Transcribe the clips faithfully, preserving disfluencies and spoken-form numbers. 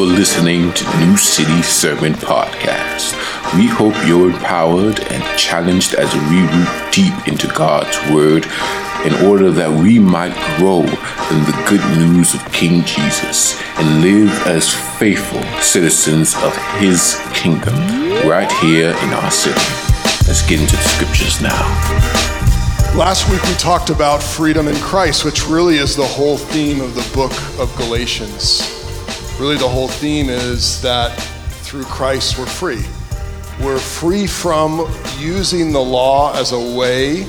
are listening to New City Sermon Podcast. We hope you're empowered and challenged as we root deep into God's Word in order that we might grow in the good news of King Jesus and live as faithful citizens of His kingdom right here in our city. Let's get into the scriptures now. Last week we talked about freedom in Christ, which really is the whole theme of the book of Galatians. Really the whole theme is that through Christ we're free. We're free from using the law as a way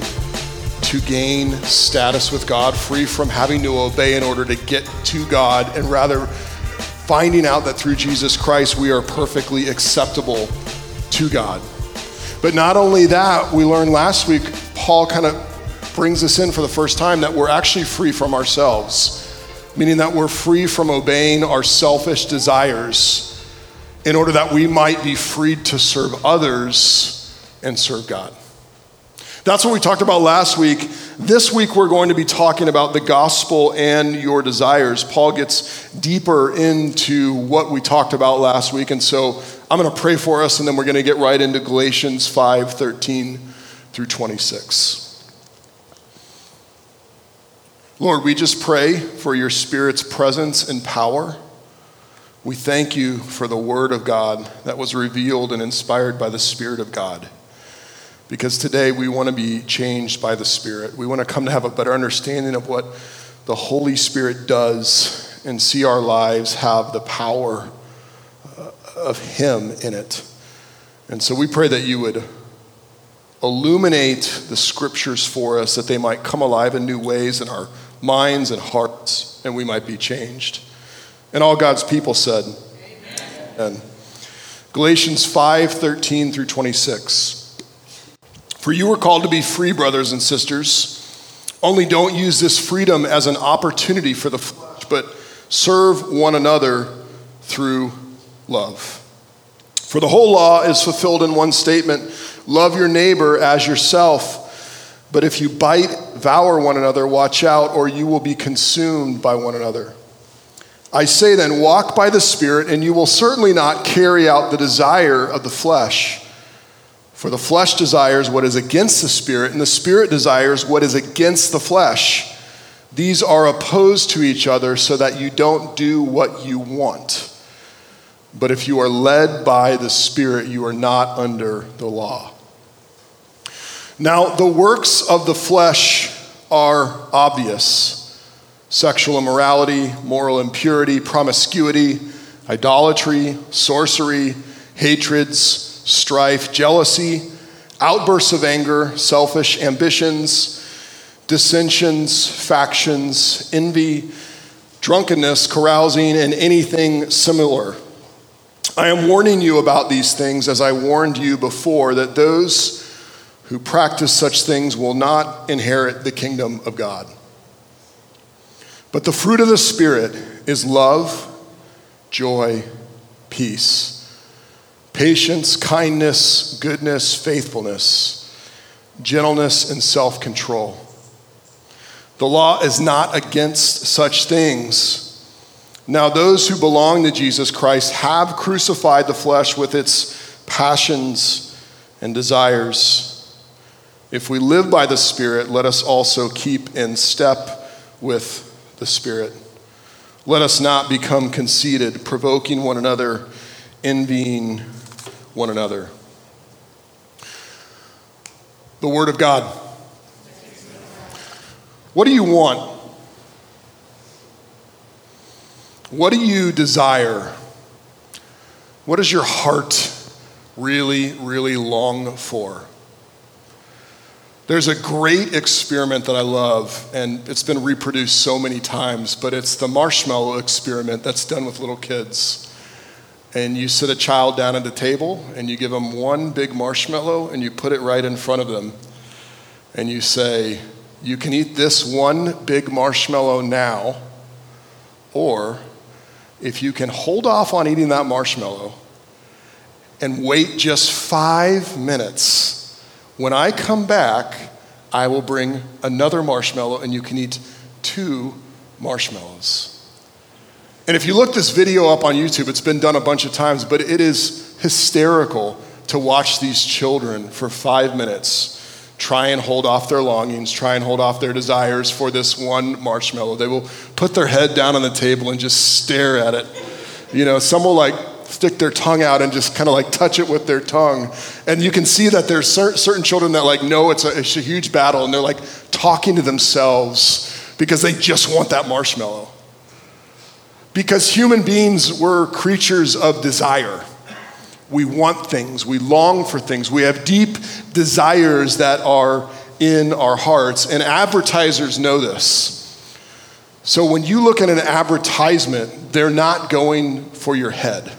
to gain status with God, free from having to obey in order to get to God, and rather finding out that through Jesus Christ we are perfectly acceptable to God. But not only that, we learned last week, Paul kind of brings us in for the first time that we're actually free from ourselves, meaning that we're free from obeying our selfish desires in order that we might be freed to serve others and serve God. That's what we talked about last week. This week we're going to be talking about the gospel and your desires. Paul gets deeper into what we talked about last week, and so I'm going to pray for us, and then we're going to get right into Galatians five thirteen through twenty-six. Lord, we just pray for your Spirit's presence and power. We thank you for the Word of God that was revealed and inspired by the Spirit of God, because today we want to be changed by the Spirit. We want to come to have a better understanding of what the Holy Spirit does and see our lives have the power of Him in it. And so we pray that you would illuminate the scriptures for us, that they might come alive in new ways in our minds and hearts, and we might be changed. And all God's people said, amen. Amen. Galatians five thirteen through twenty-six. For you were called to be free, brothers and sisters. Only don't use this freedom as an opportunity for the flesh, but serve one another through love. For the whole law is fulfilled in one statement: love your neighbor as yourself. But if you bite, devour one another, watch out, or you will be consumed by one another. I say then, walk by the Spirit, and you will certainly not carry out the desire of the flesh. For the flesh desires what is against the Spirit, and the Spirit desires what is against the flesh. These are opposed to each other, so that you don't do what you want. But if you are led by the Spirit, you are not under the law. Now, the works of the flesh are obvious: sexual immorality, moral impurity, promiscuity, idolatry, sorcery, hatreds, strife, jealousy, outbursts of anger, selfish ambitions, dissensions, factions, envy, drunkenness, carousing, and anything similar. I am warning you about these things, as I warned you before, that those who practice such things will not inherit the kingdom of God. But the fruit of the Spirit is love, joy, peace, patience, kindness, goodness, faithfulness, gentleness, and self-control. The law is not against such things. Now those who belong to Jesus Christ have crucified the flesh with its passions and desires. If we live by the Spirit, let us also keep in step with the Spirit. Let us not become conceited, provoking one another, envying one another. The Word of God. What do you want? What do you desire? What does your heart really, really long for? There's a great experiment that I love, and it's been reproduced so many times, but it's the marshmallow experiment that's done with little kids. And you sit a child down at a table, and you give them one big marshmallow, and you put it right in front of them. And you say, you can eat this one big marshmallow now, or if you can hold off on eating that marshmallow and wait just five minutes, when I come back, I will bring another marshmallow and you can eat two marshmallows. And if you look this video up on YouTube, it's been done a bunch of times, but it is hysterical to watch these children for five minutes try and hold off their longings, try and hold off their desires for this one marshmallow. They will put their head down on the table and just stare at it. You know, some will like stick their tongue out and just kind of like touch it with their tongue. And you can see that there's cer- certain children that like, no, it's a, it's a huge battle. And they're like talking to themselves because they just want that marshmallow. Because human beings were creatures of desire. We want things, we long for things. We have deep desires that are in our hearts, and advertisers know this. So when you look at an advertisement, they're not going for your head.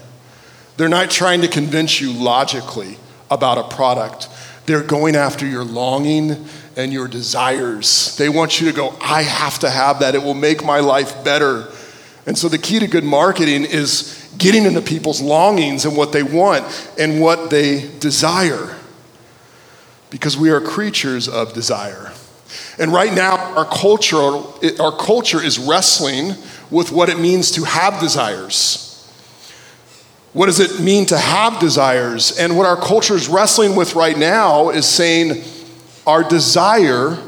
They're not trying to convince you logically about a product. They're going after your longing and your desires. They want you to go, I have to have that. It will make my life better. And so the key to good marketing is getting into people's longings and what they want and what they desire, because we are creatures of desire. And right now, our culture, our culture is wrestling with what it means to have desires. What does it mean to have desires? And what our culture is wrestling with right now is saying our desire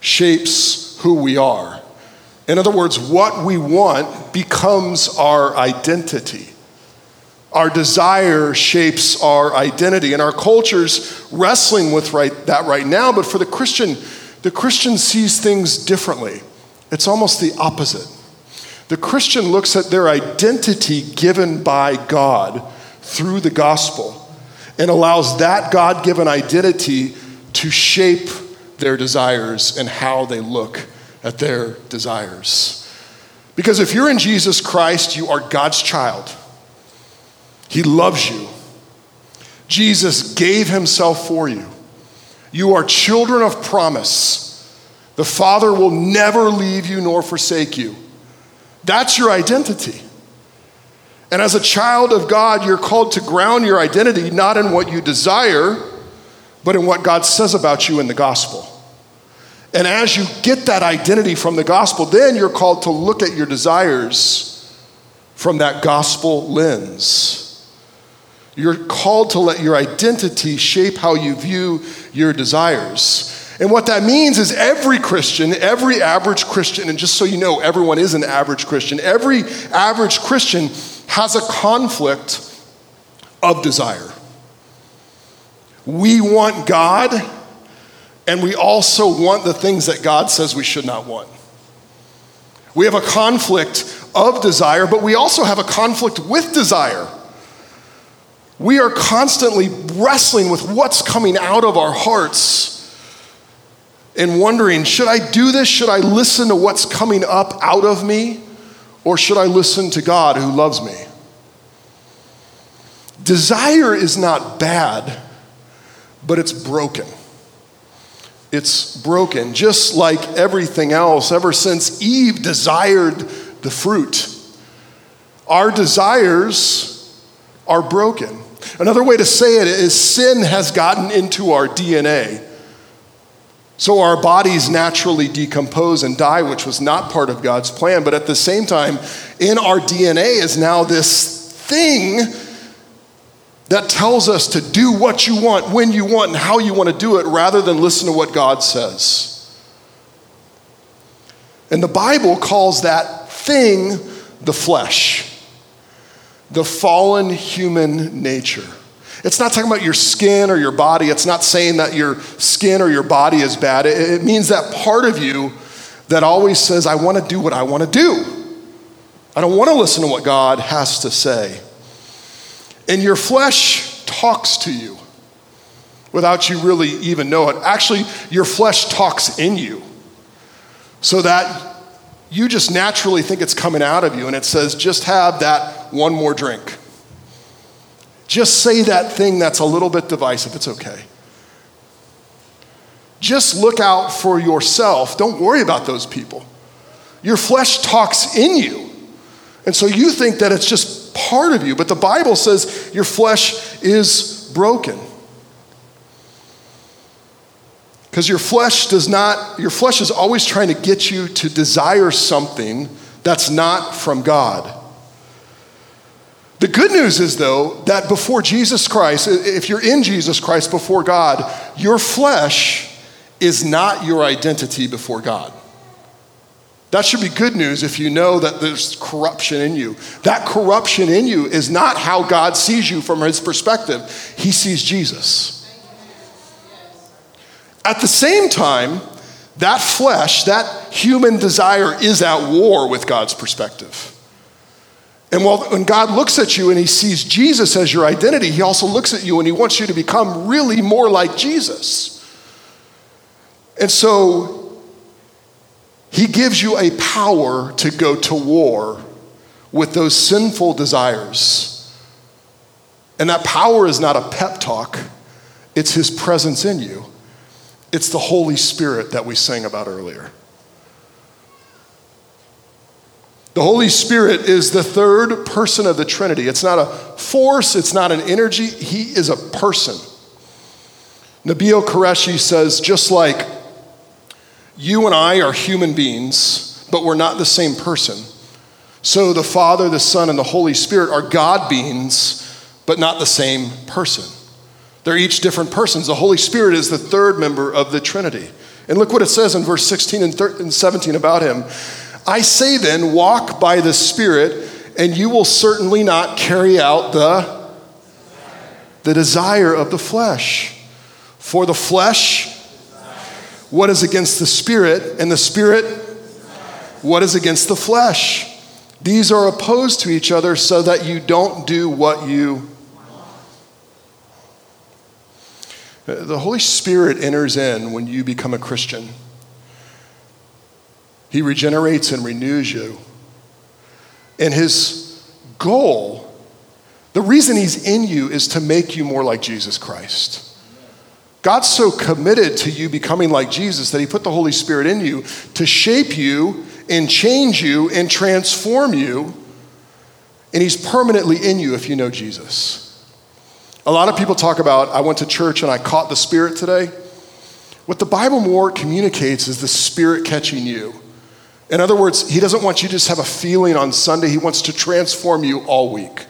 shapes who we are. In other words, what we want becomes our identity. Our desire shapes our identity, and our culture's wrestling with right, that right now. But for the Christian, the Christian sees things differently. It's almost the opposite. The Christian looks at their identity given by God through the gospel and allows that God-given identity to shape their desires and how they look at their desires. Because if you're in Jesus Christ, you are God's child. He loves you. Jesus gave himself for you. You are children of promise. The Father will never leave you nor forsake you. That's your identity. And as a child of God, you're called to ground your identity not in what you desire, but in what God says about you in the gospel. And as you get that identity from the gospel, then you're called to look at your desires from that gospel lens. You're called to let your identity shape how you view your desires. And what that means is every Christian, every average Christian, and just so you know, everyone is an average Christian, every average Christian has a conflict of desire. We want God, and we also want the things that God says we should not want. We have a conflict of desire, but we also have a conflict with desire. We are constantly wrestling with what's coming out of our hearts and wondering, should I do this? Should I listen to what's coming up out of me? Or should I listen to God who loves me? Desire is not bad, but it's broken. It's broken, just like everything else. Ever since Eve desired the fruit, our desires are broken. Another way to say it is sin has gotten into our D N A. So our bodies naturally decompose and die, which was not part of God's plan. But at the same time, in our D N A is now this thing that tells us to do what you want, when you want, and how you want to do it, rather than listen to what God says. And the Bible calls that thing the flesh, the fallen human nature. It's not talking about your skin or your body. It's not saying that your skin or your body is bad. It, it means that part of you that always says, I want to do what I want to do. I don't want to listen to what God has to say. And your flesh talks to you without you really even know it. Actually, your flesh talks in you so that you just naturally think it's coming out of you. And it says, just have that one more drink. Just say that thing that's a little bit divisive. It's okay. Just look out for yourself. Don't worry about those people. Your flesh talks in you. And so you think that it's just part of you, but the Bible says your flesh is broken. Because your flesh does not, your flesh is always trying to get you to desire something That's not from God. The good news is, though, that before Jesus Christ, if you're in Jesus Christ before God, your flesh is not your identity before God. That should be good news if you know that there's corruption in you. That corruption in you is not how God sees you from his perspective. He sees Jesus. At the same time, that flesh, that human desire is at war with God's perspective. And while, when God looks at you and he sees Jesus as your identity, he also looks at you and he wants you to become really more like Jesus. And so he gives you a power to go to war with those sinful desires. And that power is not a pep talk. It's his presence in you. It's the Holy Spirit that we sang about earlier. The Holy Spirit is the third person of the Trinity. It's not a force. It's not an energy. He is a person. Nabeel Qureshi says, just like you and I are human beings, but we're not the same person. So the Father, the Son, and the Holy Spirit are God beings, but not the same person. They're each different persons. The Holy Spirit is the third member of the Trinity. And look what it says in verse sixteen and seventeen about him. I say then, walk by the Spirit, and you will certainly not carry out the, the desire of the flesh. For the flesh, what is against the Spirit, and the Spirit, what is against the flesh? These are opposed to each other so that you don't do what you want. The Holy Spirit enters in when you become a Christian. He regenerates and renews you. And his goal, the reason he's in you, is to make you more like Jesus Christ. God's so committed to you becoming like Jesus that he put the Holy Spirit in you to shape you and change you and transform you. And he's permanently in you if you know Jesus. A lot of people talk about, I went to church and I caught the Spirit today. What the Bible more communicates is the Spirit catching you. In other words, he doesn't want you to just have a feeling on Sunday. He wants to transform you all week.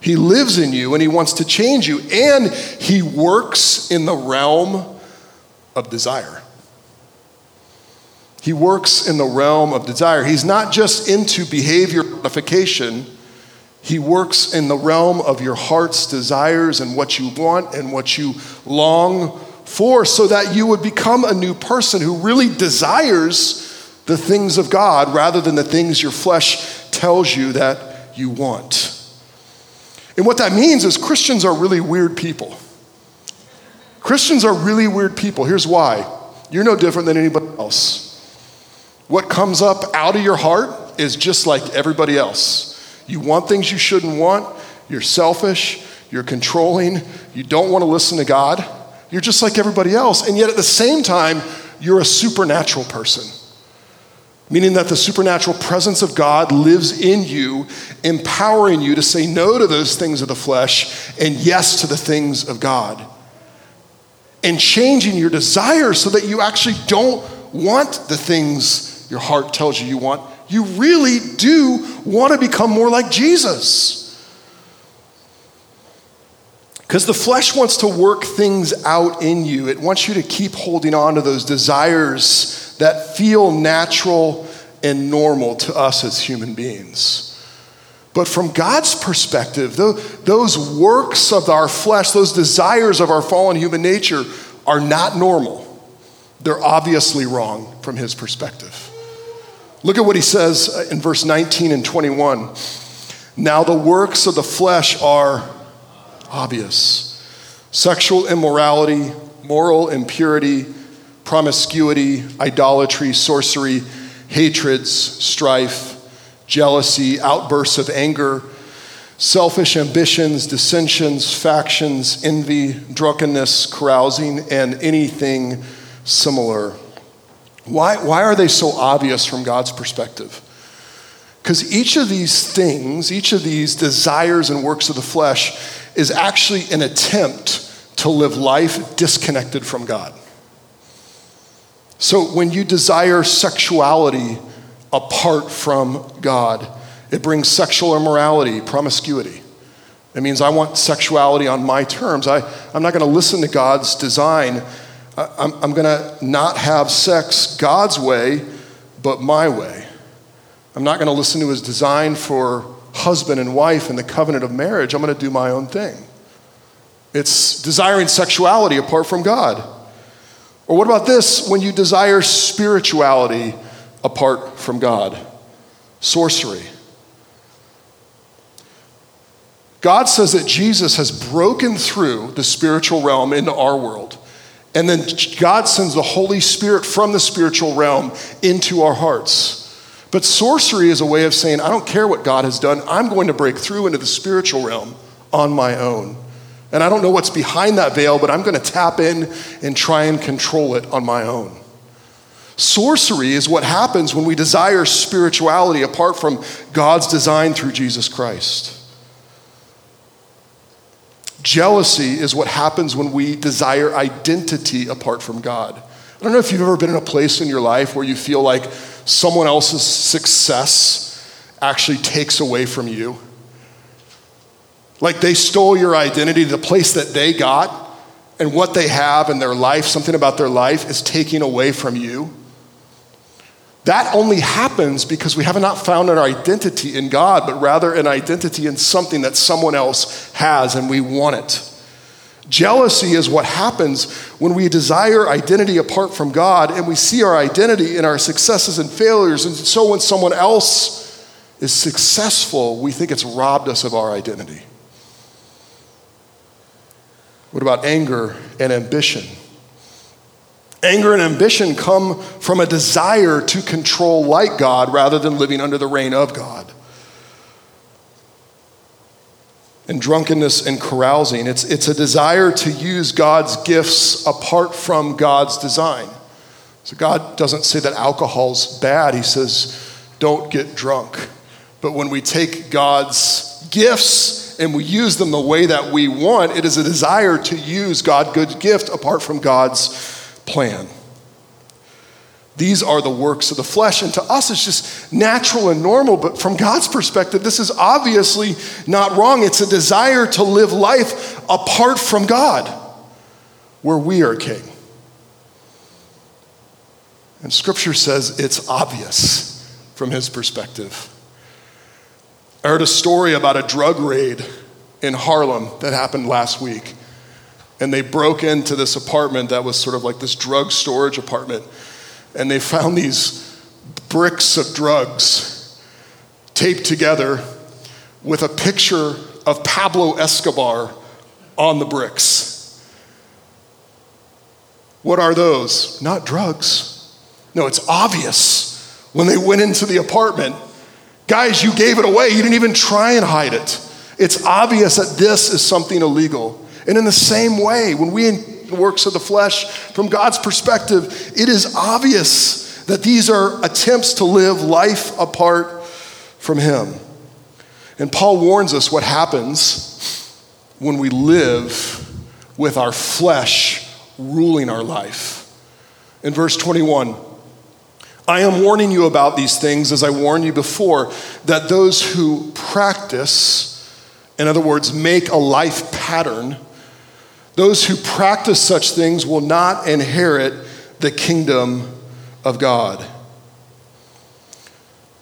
He lives in you and he wants to change you, and he works in the realm of desire. He works in the realm of desire. He's not just into behavior modification. He works in the realm of your heart's desires and what you want and what you long for, so that you would become a new person who really desires the things of God rather than the things your flesh tells you that you want. And what that means is Christians are really weird people. Christians are really weird people. Here's why. You're no different than anybody else. What comes up out of your heart is just like everybody else. You want things you shouldn't want. You're selfish. You're controlling. You don't want to listen to God. You're just like everybody else. And yet at the same time, you're a supernatural person. Meaning that the supernatural presence of God lives in you, empowering you to say no to those things of the flesh and yes to the things of God. And changing your desires so that you actually don't want the things your heart tells you you want. You really do want to become more like Jesus. Because the flesh wants to work things out in you. It wants you to keep holding on to those desires that feel natural and normal to us as human beings. But from God's perspective, those works of our flesh, those desires of our fallen human nature are not normal. They're obviously wrong from his perspective. Look at what he says in verse nineteen and twenty-one. Now the works of the flesh are obvious. Sexual immorality, moral impurity, promiscuity, idolatry, sorcery, hatreds, strife, jealousy, outbursts of anger, selfish ambitions, dissensions, factions, envy, drunkenness, carousing, and anything similar. Why, why are they so obvious from God's perspective? Because each of these things, each of these desires and works of the flesh is actually an attempt to live life disconnected from God. So when you desire sexuality apart from God. It brings sexual immorality, promiscuity. It means I want sexuality on my terms. I, I'm not going to listen to God's design. I, I'm, I'm going to not have sex God's way, but my way. I'm not going to listen to his design for husband and wife and the covenant of marriage. I'm going to do my own thing. It's desiring sexuality apart from God. Or what about this? When you desire spirituality apart from God, sorcery. God says that Jesus has broken through the spiritual realm into our world. And then God sends the Holy Spirit from the spiritual realm into our hearts. But sorcery is a way of saying, I don't care what God has done. I'm going to break through into the spiritual realm on my own. And I don't know what's behind that veil, but I'm going to tap in and try and control it on my own. Sorcery is what happens when we desire spirituality apart from God's design through Jesus Christ. Jealousy is what happens when we desire identity apart from God. I don't know if you've ever been in a place in your life where you feel like someone else's success actually takes away from you. Like they stole your identity, the place that they got, and what they have in their life, something about their life is taking away from you. That only happens because we have not found our identity in God, but rather an identity in something that someone else has and we want it. Jealousy is what happens when we desire identity apart from God and we see our identity in our successes and failures. And so when someone else is successful, we think it's robbed us of our identity. What about anger and ambition? Anger and ambition come from a desire to control like God rather than living under the reign of God. And drunkenness and carousing, it's, it's a desire to use God's gifts apart from God's design. So God doesn't say that alcohol's bad. He says, don't get drunk. But when we take God's gifts and we use them the way that we want, it is a desire to use God's good gift apart from God's plan. These are the works of the flesh, and to us it's just natural and normal, but from God's perspective, this is obviously not wrong. It's a desire to live life apart from God, where we are king. And Scripture says it's obvious from his perspective. I heard a story about a drug raid in Harlem that happened last week. And they broke into this apartment that was sort of like this drug storage apartment. And they found these bricks of drugs taped together with a picture of Pablo Escobar on the bricks. What are those? Not drugs. No, it's obvious when they went into the apartment. Guys, you gave it away. You didn't even try and hide it. It's obvious that this is something illegal. And in the same way, when we engage in works of the flesh, from God's perspective, it is obvious that these are attempts to live life apart from him. And Paul warns us what happens when we live with our flesh ruling our life. In verse twenty-one, I am warning you about these things as I warned you before, that those who practice, in other words, make a life pattern, those who practice such things will not inherit the kingdom of God.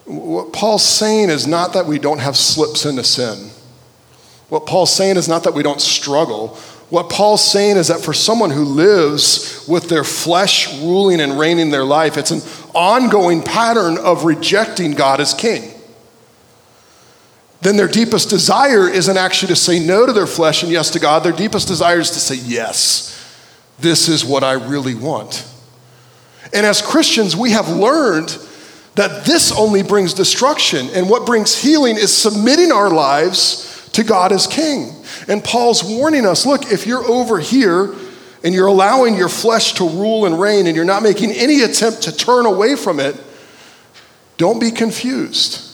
What Paul's saying is not that we don't have slips into sin. What Paul's saying is not that we don't struggle. What Paul's saying is that for someone who lives with their flesh ruling and reigning their life, it's an ongoing pattern of rejecting God as king. Then their deepest desire isn't actually to say no to their flesh and yes to God. Their deepest desire is to say, yes, this is what I really want. And as Christians, we have learned that this only brings destruction. And what brings healing is submitting our lives to God as king. And Paul's warning us, look, if you're over here and you're allowing your flesh to rule and reign and you're not making any attempt to turn away from it, don't be confused.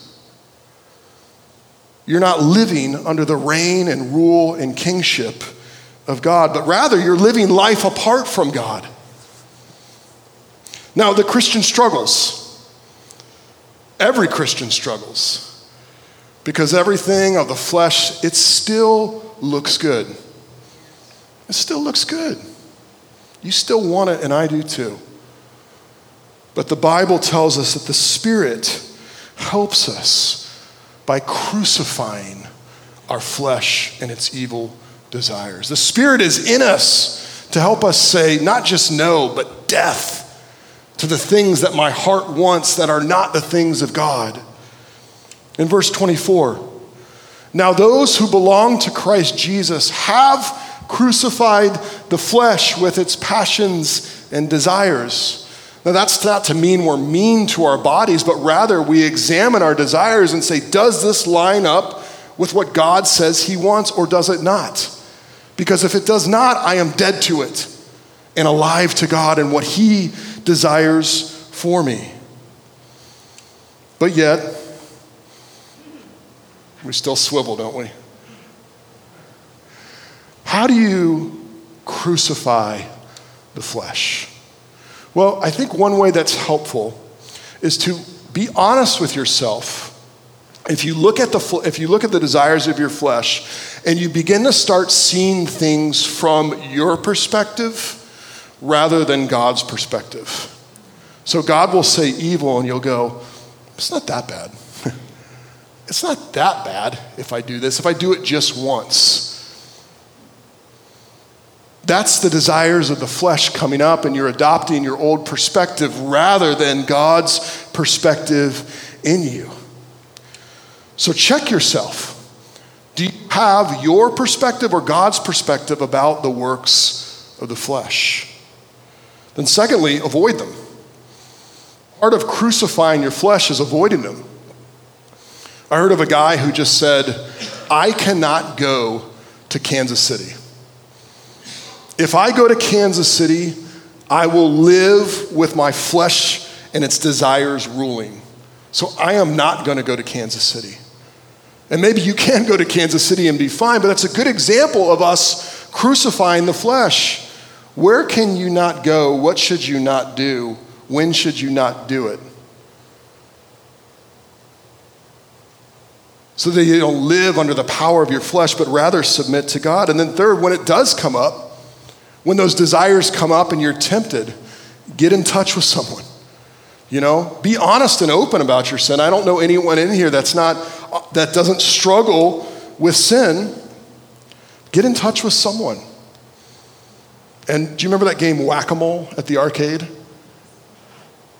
You're not living under the reign and rule and kingship of God, but rather you're living life apart from God. Now, the Christian struggles. Every Christian struggles because everything of the flesh, it still looks good. It still looks good. You still want it, and I do too. But the Bible tells us that the Spirit helps us by crucifying our flesh and its evil desires. The Spirit is in us to help us say not just no, but death to the things that my heart wants that are not the things of God. In verse twenty-four, now those who belong to Christ Jesus have crucified the flesh with its passions and desires. Now that's not to mean we're mean to our bodies, but rather we examine our desires and say, does this line up with what God says he wants or does it not? Because if it does not, I am dead to it and alive to God and what he desires for me. But yet, we still swivel, don't we? How do you crucify the flesh? Well, I think one way that's helpful is to be honest with yourself. If you look at the if you look at the desires of your flesh and you begin to start seeing things from your perspective rather than God's perspective. So God will say evil and you'll go, it's not that bad. It's not that bad if I do this, if I do it just once. That's the desires of the flesh coming up and you're adopting your old perspective rather than God's perspective in you. So check yourself. Do you have your perspective or God's perspective about the works of the flesh? Then secondly, avoid them. Part of crucifying your flesh is avoiding them. I heard of a guy who just said, I cannot go to Kansas City. If I go to Kansas City, I will live with my flesh and its desires ruling. So I am not going to go to Kansas City. And maybe you can go to Kansas City and be fine, but that's a good example of us crucifying the flesh. Where can you not go? What should you not do? When should you not do it? So that you don't live under the power of your flesh, but rather submit to God. And then third, when it does come up, when those desires come up and you're tempted, get in touch with someone. You know, be honest and open about your sin. I don't know anyone in here that's not, that doesn't struggle with sin. Get in touch with someone. And do you remember that game Whack-A-Mole at the arcade?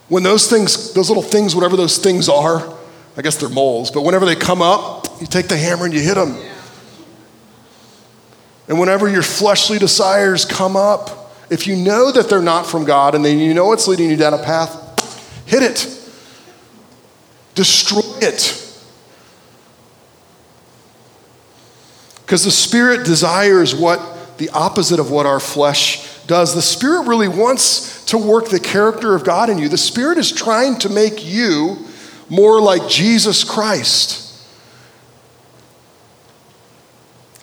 When those things, those little things, whatever those things are, I guess they're moles, but whenever they come up, you take the hammer and you hit them. And whenever your fleshly desires come up, if you know that they're not from God and then you know it's leading you down a path, hit it. Destroy it. Because the Spirit desires what the opposite of what our flesh does. The Spirit really wants to work the character of God in you. The Spirit is trying to make you more like Jesus Christ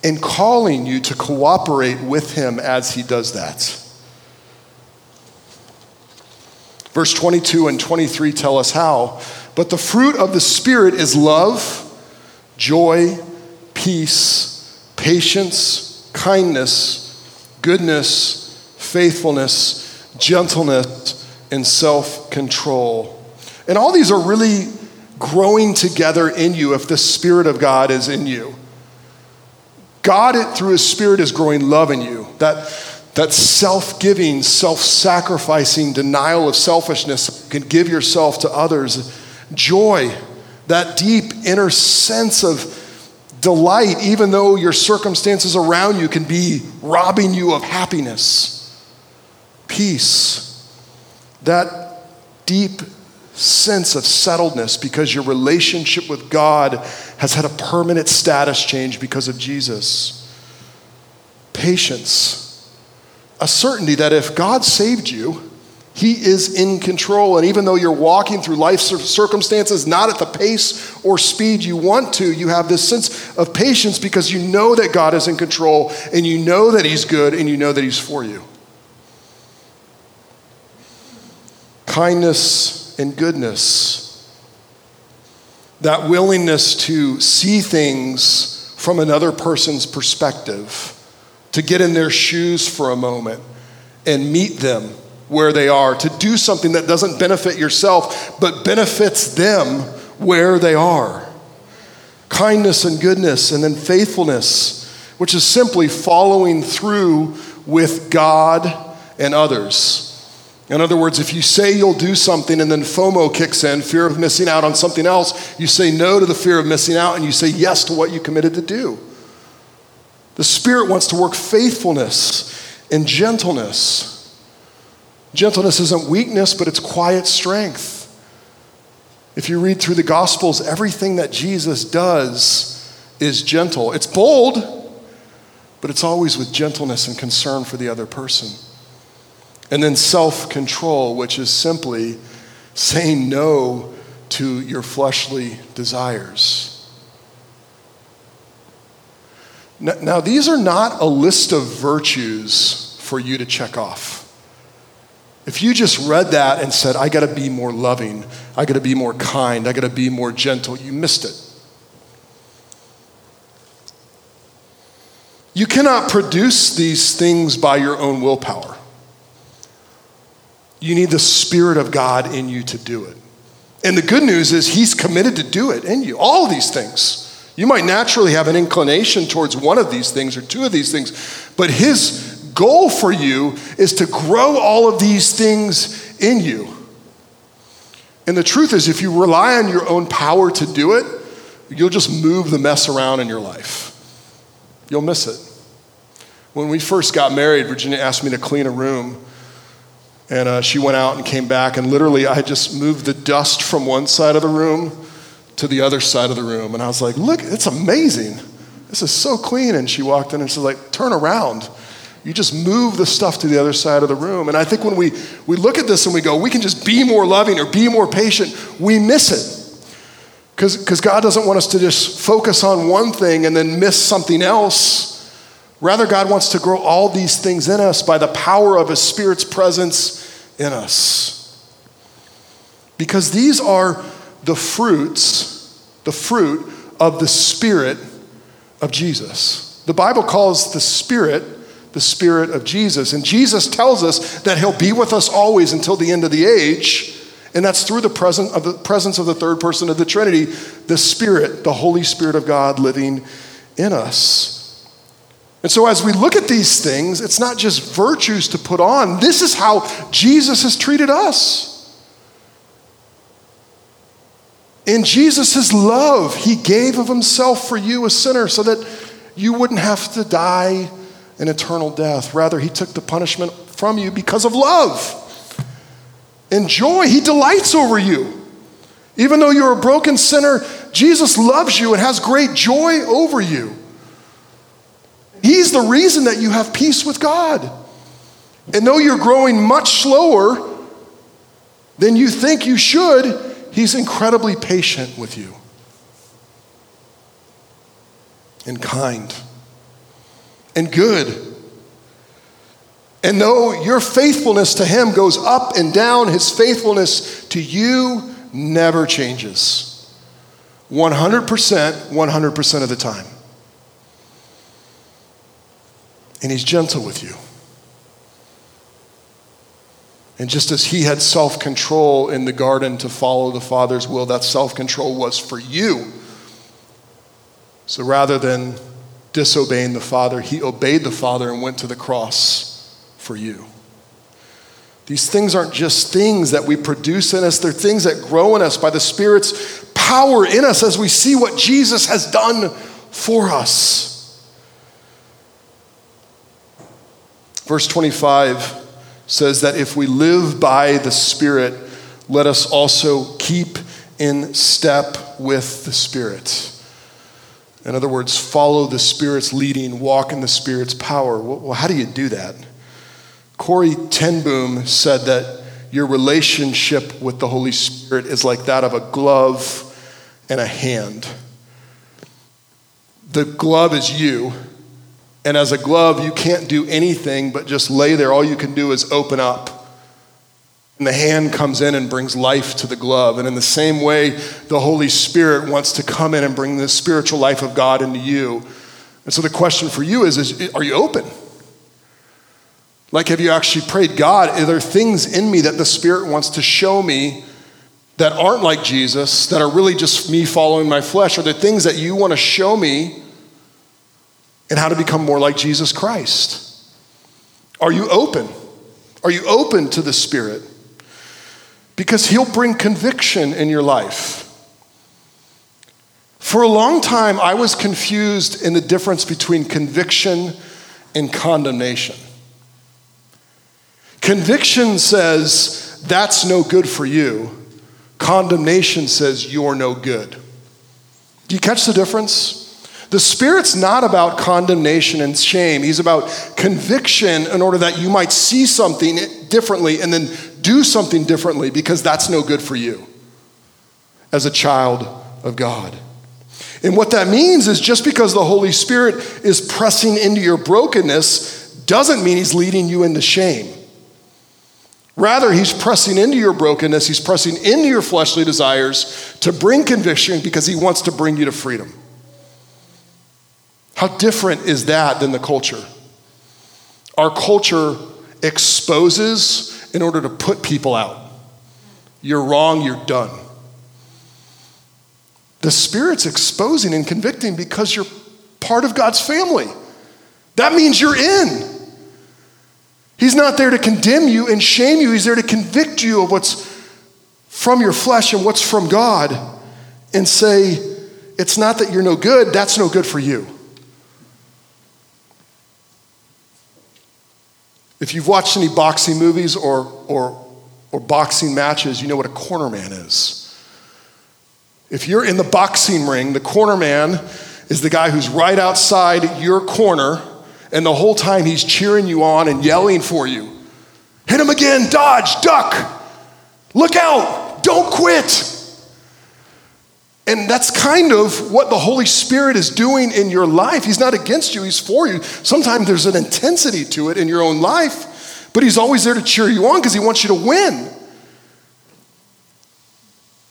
and calling you to cooperate with him as he does that. Verse twenty-two and twenty-three tell us how. But the fruit of the Spirit is love, joy, peace, patience, kindness, goodness, faithfulness, gentleness, and self-control. And all these are really growing together in you if the Spirit of God is in you. God, through his Spirit, is growing love in you. That That self-giving, self-sacrificing denial of selfishness can give yourself to others. Joy, that deep inner sense of delight, even though your circumstances around you can be robbing you of happiness. Peace, that deep sense of settledness because your relationship with God has had a permanent status change because of Jesus. Patience. A certainty that if God saved you, he is in control. And even though you're walking through life's circumstances, not at the pace or speed you want to, you have this sense of patience because you know that God is in control and you know that he's good and you know that he's for you. Kindness and goodness. that willingness to see things from another person's perspective, to get in their shoes for a moment and meet them where they are, to do something that doesn't benefit yourself, but benefits them where they are. Kindness and goodness, and then faithfulness, which is simply following through with God and others. In other words, if you say you'll do something and then FOMO kicks in, fear of missing out on something else, you say no to the fear of missing out and you say yes to what you committed to do. The Spirit wants to work faithfulness and gentleness. Gentleness isn't weakness, but it's quiet strength. If you read through the Gospels, everything that Jesus does is gentle. It's bold, but it's always with gentleness and concern for the other person. And then self-control, which is simply saying no to your fleshly desires. Now, now these are not a list of virtues for you to check off. If you just read that and said, I gotta be more loving, I gotta be more kind, I gotta be more gentle, you missed it. You cannot produce these things by your own willpower. You need the Spirit of God in you to do it. And the good news is he's committed to do it in you, all of these things. You might naturally have an inclination towards one of these things or two of these things, but his goal for you is to grow all of these things in you. And the truth is, if you rely on your own power to do it, you'll just move the mess around in your life. You'll miss it. When we first got married, Virginia asked me to clean a room, and uh, she went out and came back, and literally I just moved the dust from one side of the room to the other side of the room, and I was like, look, it's amazing. This is so clean. And she walked in and she's like, turn around. You just move the stuff to the other side of the room. And I think when we, we look at this and we go, we can just be more loving or be more patient, we miss it. Because God doesn't want us to just focus on one thing and then miss something else. Rather, God wants to grow all these things in us by the power of his Spirit's presence in us. Because these are the fruits, the fruit of the Spirit of Jesus. The Bible calls the Spirit the Spirit of Jesus. And Jesus tells us that he'll be with us always until the end of the age. And that's through the presence of the presence of the third person of the Trinity, the Spirit, the Holy Spirit of God living in us. And so as we look at these things, it's not just virtues to put on. This is how Jesus has treated us. In Jesus' love, he gave of himself for you, a sinner, so that you wouldn't have to die an eternal death. Rather, he took the punishment from you because of love. In joy, he delights over you. Even though you're a broken sinner, Jesus loves you and has great joy over you. He's the reason that you have peace with God. And though you're growing much slower than you think you should, he's incredibly patient with you and kind and good. And though your faithfulness to him goes up and down, his faithfulness to you never changes. one hundred percent, one hundred percent of the time. And he's gentle with you. And just as he had self-control in the garden to follow the Father's will, that self-control was for you. So rather than disobeying the Father, he obeyed the Father and went to the cross for you. These things aren't just things that we produce in us, they're things that grow in us by the Spirit's power in us as we see what Jesus has done for us. Verse twenty-five says that if we live by the Spirit, let us also keep in step with the Spirit. In other words, follow the Spirit's leading, walk in the Spirit's power. Well, how do you do that? Corrie Ten Boom said that your relationship with the Holy Spirit is like that of a glove and a hand. The glove is you, and as a glove, you can't do anything but just lay there. All you can do is open up And the hand comes in and brings life to the glove. And in the same way, the Holy Spirit wants to come in and bring the spiritual life of God into you. And so the question for you is, is are you open? Like, have you actually prayed, God, are there things in me that the Spirit wants to show me that aren't like Jesus, that are really just me following my flesh? Are there things that you want to show me in how to become more like Jesus Christ? Are you open? Are you open to the Spirit? Because he'll bring conviction in your life. For a long time, I was confused in the difference between conviction and condemnation. Conviction says, that's no good for you. Condemnation says, you're no good. Do you catch the difference? The Spirit's not about condemnation and shame. He's about conviction in order that you might see something differently and then do something differently, because that's no good for you as a child of God. And what that means is just because the Holy Spirit is pressing into your brokenness doesn't mean he's leading you into shame. Rather, he's pressing into your brokenness, he's pressing into your fleshly desires to bring conviction because he wants to bring you to freedom. How different is that than the culture? Our culture exposes in order to put people out. You're wrong, you're done. The Spirit's exposing and convicting because you're part of God's family. That means you're in. He's not there to condemn you and shame you. He's there to convict you of what's from your flesh and what's from God and say, it's not that you're no good, that's no good for you. If you've watched any boxing movies or, or or boxing matches, you know what a corner man is. If you're in the boxing ring, the corner man is the guy who's right outside your corner, and the whole time he's cheering you on and yelling for you. Hit him again, dodge, duck, look out, don't quit. And that's kind of what the Holy Spirit is doing in your life. He's not against you, he's for you. Sometimes there's an intensity to it in your own life, but he's always there to cheer you on because he wants you to win.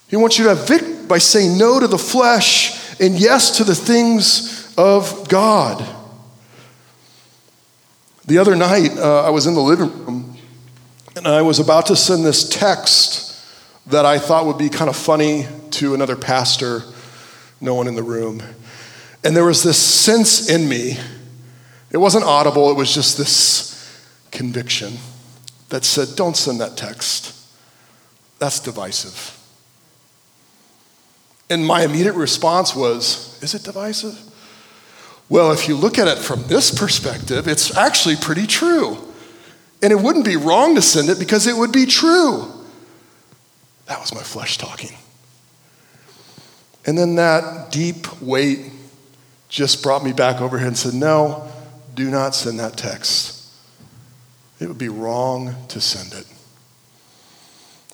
He wants you to have victory by saying no to the flesh and yes to the things of God. The other night, uh, I was in the living room, and I was about to send this text that I thought would be kind of funny to another pastor, no one in the room. And there was this sense in me, it wasn't audible, it was just this conviction that said, don't send that text. That's divisive. And my immediate response was, is it divisive? Well, if you look at it from this perspective, it's actually pretty true. And it wouldn't be wrong to send it because it would be true. That was my flesh talking. And then that deep weight just brought me back over here and said, no, do not send that text. It would be wrong to send it.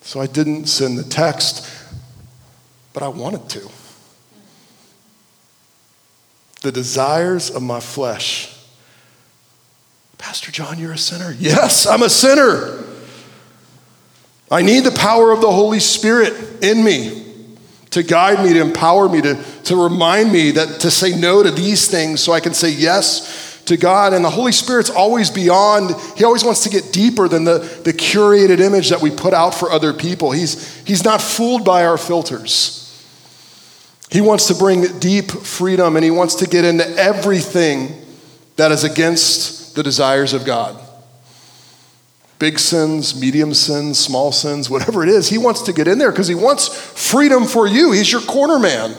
So I didn't send the text, but I wanted to. The desires of my flesh. Pastor John, you're a sinner. Yes, I'm a sinner. I need the power of the Holy Spirit in me to guide me, to empower me, to, to remind me that to say no to these things so I can say yes to God. And the Holy Spirit's always beyond, he always wants to get deeper than the, the curated image that we put out for other people. He's, he's not fooled by our filters. He wants to bring deep freedom, and he wants to get into everything that is against the desires of God. Big sins, medium sins, small sins, whatever it is, he wants to get in there because he wants freedom for you. He's your corner man.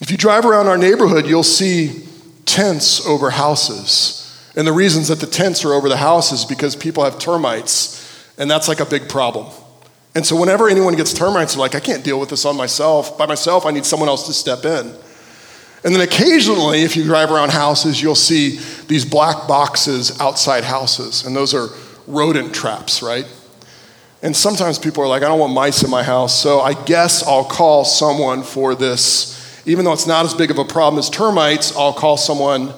If you drive around our neighborhood, you'll see tents over houses. And the reasons that the tents are over the house is because people have termites, and that's like a big problem. And so whenever anyone gets termites, they're like, I can't deal with this on myself. By myself, I need someone else to step in. And then occasionally, if you drive around houses, you'll see these black boxes outside houses, and those are rodent traps, right? And sometimes people are like, I don't want mice in my house, so I guess I'll call someone for this. Even though it's not as big of a problem as termites, I'll call someone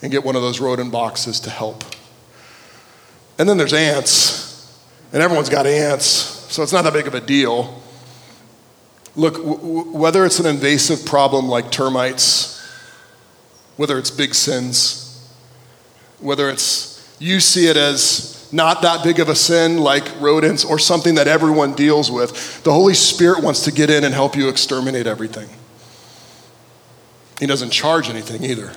and get one of those rodent boxes to help. And then there's ants, and everyone's got ants, so it's not that big of a deal. Look, w- w- whether it's an invasive problem like termites, whether it's big sins, whether it's you see it as not that big of a sin like rodents or something that everyone deals with, the Holy Spirit wants to get in and help you exterminate everything. He doesn't charge anything either.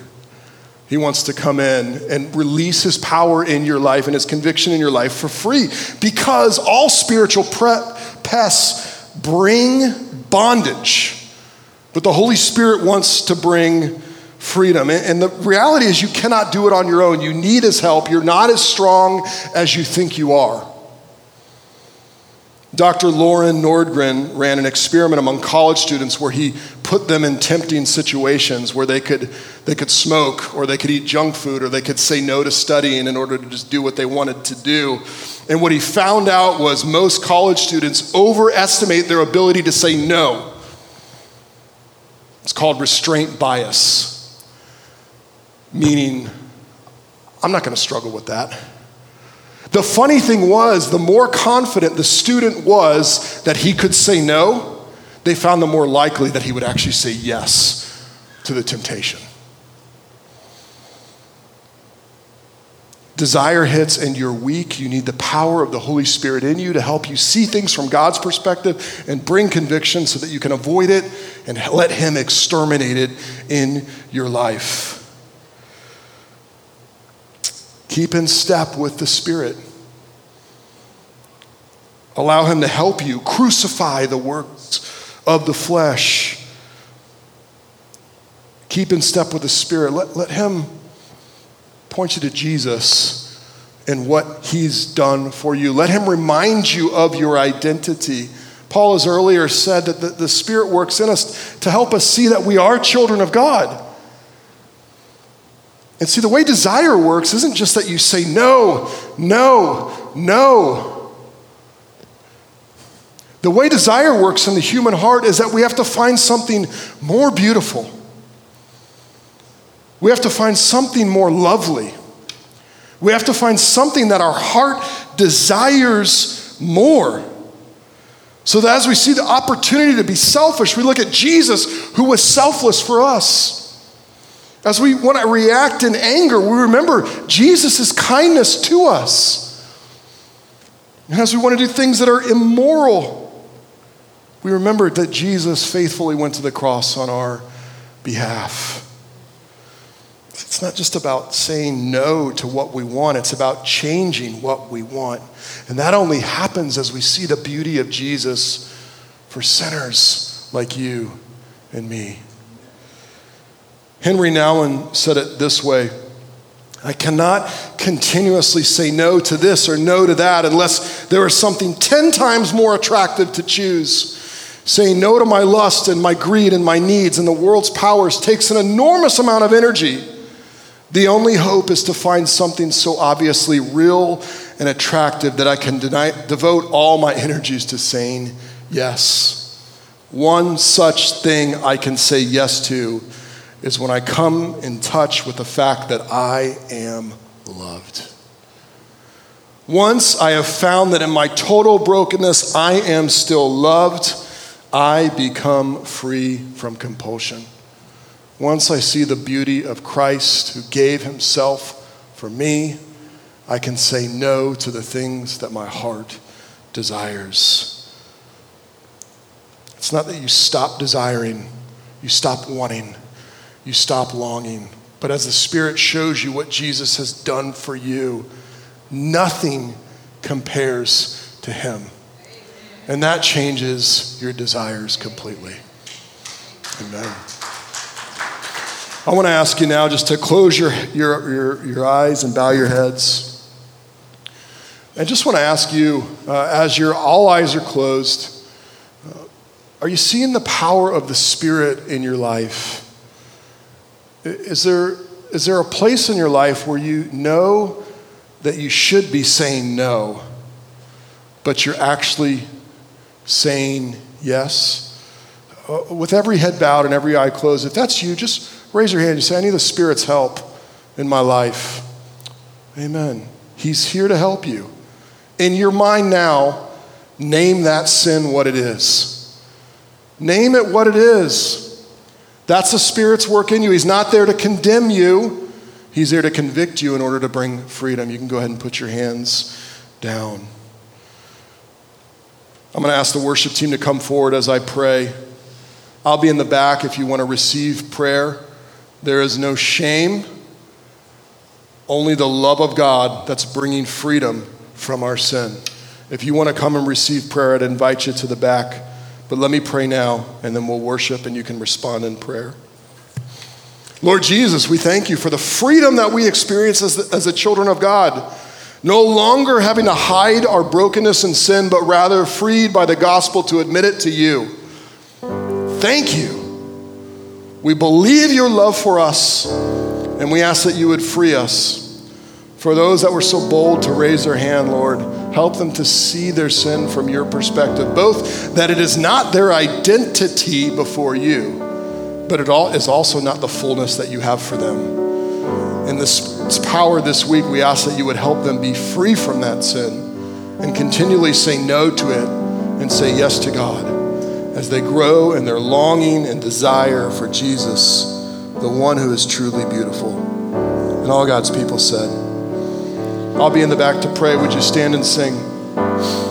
He wants to come in and release his power in your life and his conviction in your life for free, because all spiritual pests bring bondage, but the Holy Spirit wants to bring freedom. And the reality is you cannot do it on your own. You need his help. You're not as strong as you think you are. Doctor Lauren Nordgren ran an experiment among college students where he put them in tempting situations where they could they could smoke, or they could eat junk food, or they could say no to studying in order to just do what they wanted to do. And what he found out was most college students overestimate their ability to say no. It's called restraint bias, meaning I'm not going to struggle with that. The funny thing was, the more confident the student was that he could say no, they found the more likely that he would actually say yes to the temptation. Desire hits and you're weak. You need the power of the Holy Spirit in you to help you see things from God's perspective and bring conviction so that you can avoid it and let him exterminate it in your life. Keep in step with the Spirit. Allow him to help you crucify the works of the flesh. Keep in step with the Spirit. Let, let him point you to Jesus and what he's done for you. Let him remind you of your identity. Paul has earlier said that the, the Spirit works in us to help us see that we are children of God. And see, the way desire works isn't just that you say no, no, no. The way desire works in the human heart is that we have to find something more beautiful. We have to find something more lovely. We have to find something that our heart desires more. So that as we see the opportunity to be selfish, we look at Jesus, who was selfless for us. As we want to react in anger, we remember Jesus' kindness to us. And as we want to do things that are immoral, we remember that Jesus faithfully went to the cross on our behalf. It's not just about saying no to what we want, it's about changing what we want. And that only happens as we see the beauty of Jesus for sinners like you and me. Henry Nouwen said it this way: I cannot continuously say no to this or no to that unless there is something ten times more attractive to choose. Saying no to my lust and my greed and my needs and the world's powers takes an enormous amount of energy. The only hope is to find something so obviously real and attractive that I can deny, devote all my energies to saying yes. One such thing I can say yes to is when I come in touch with the fact that I am loved. Once I have found that in my total brokenness, I am still loved, I become free from compulsion. Once I see the beauty of Christ who gave himself for me, I can say no to the things that my heart desires. It's not that you stop desiring, you stop wanting. You stop longing. But as the Spirit shows you what Jesus has done for you, nothing compares to him. And that changes your desires completely. Amen. I want to ask you now just to close your, your, your, your eyes and bow your heads. I just want to ask you, uh, as your all eyes are closed, uh, are you seeing the power of the Spirit in your life? Is there is there a place in your life where you know that you should be saying no, but you're actually saying yes? Uh, with every head bowed and every eye closed, if that's you, just raise your hand and say, I need the Spirit's help in my life. Amen. He's here to help you. In your mind now, name that sin what it is. Name it what it is. That's the Spirit's work in you. He's not there to condemn you. He's there to convict you in order to bring freedom. You can go ahead and put your hands down. I'm going to ask the worship team to come forward as I pray. I'll be in the back if you want to receive prayer. There is no shame, only the love of God that's bringing freedom from our sin. If you want to come and receive prayer, I'd invite you to the back. But let me pray now, and then we'll worship, and you can respond in prayer. Lord Jesus, we thank you for the freedom that we experience as the, as the children of God. No longer having to hide our brokenness and sin, but rather freed by the gospel to admit it to you. Thank you. We believe your love for us, and we ask that you would free us. For those that were so bold to raise their hand, Lord, help them to see their sin from your perspective, both that it is not their identity before you, but it all is also not the fullness that you have for them. In this power this week, we ask that you would help them be free from that sin and continually say no to it and say yes to God as they grow in their longing and desire for Jesus, the one who is truly beautiful. And all God's people said, I'll be in the back to pray. Would you stand and sing?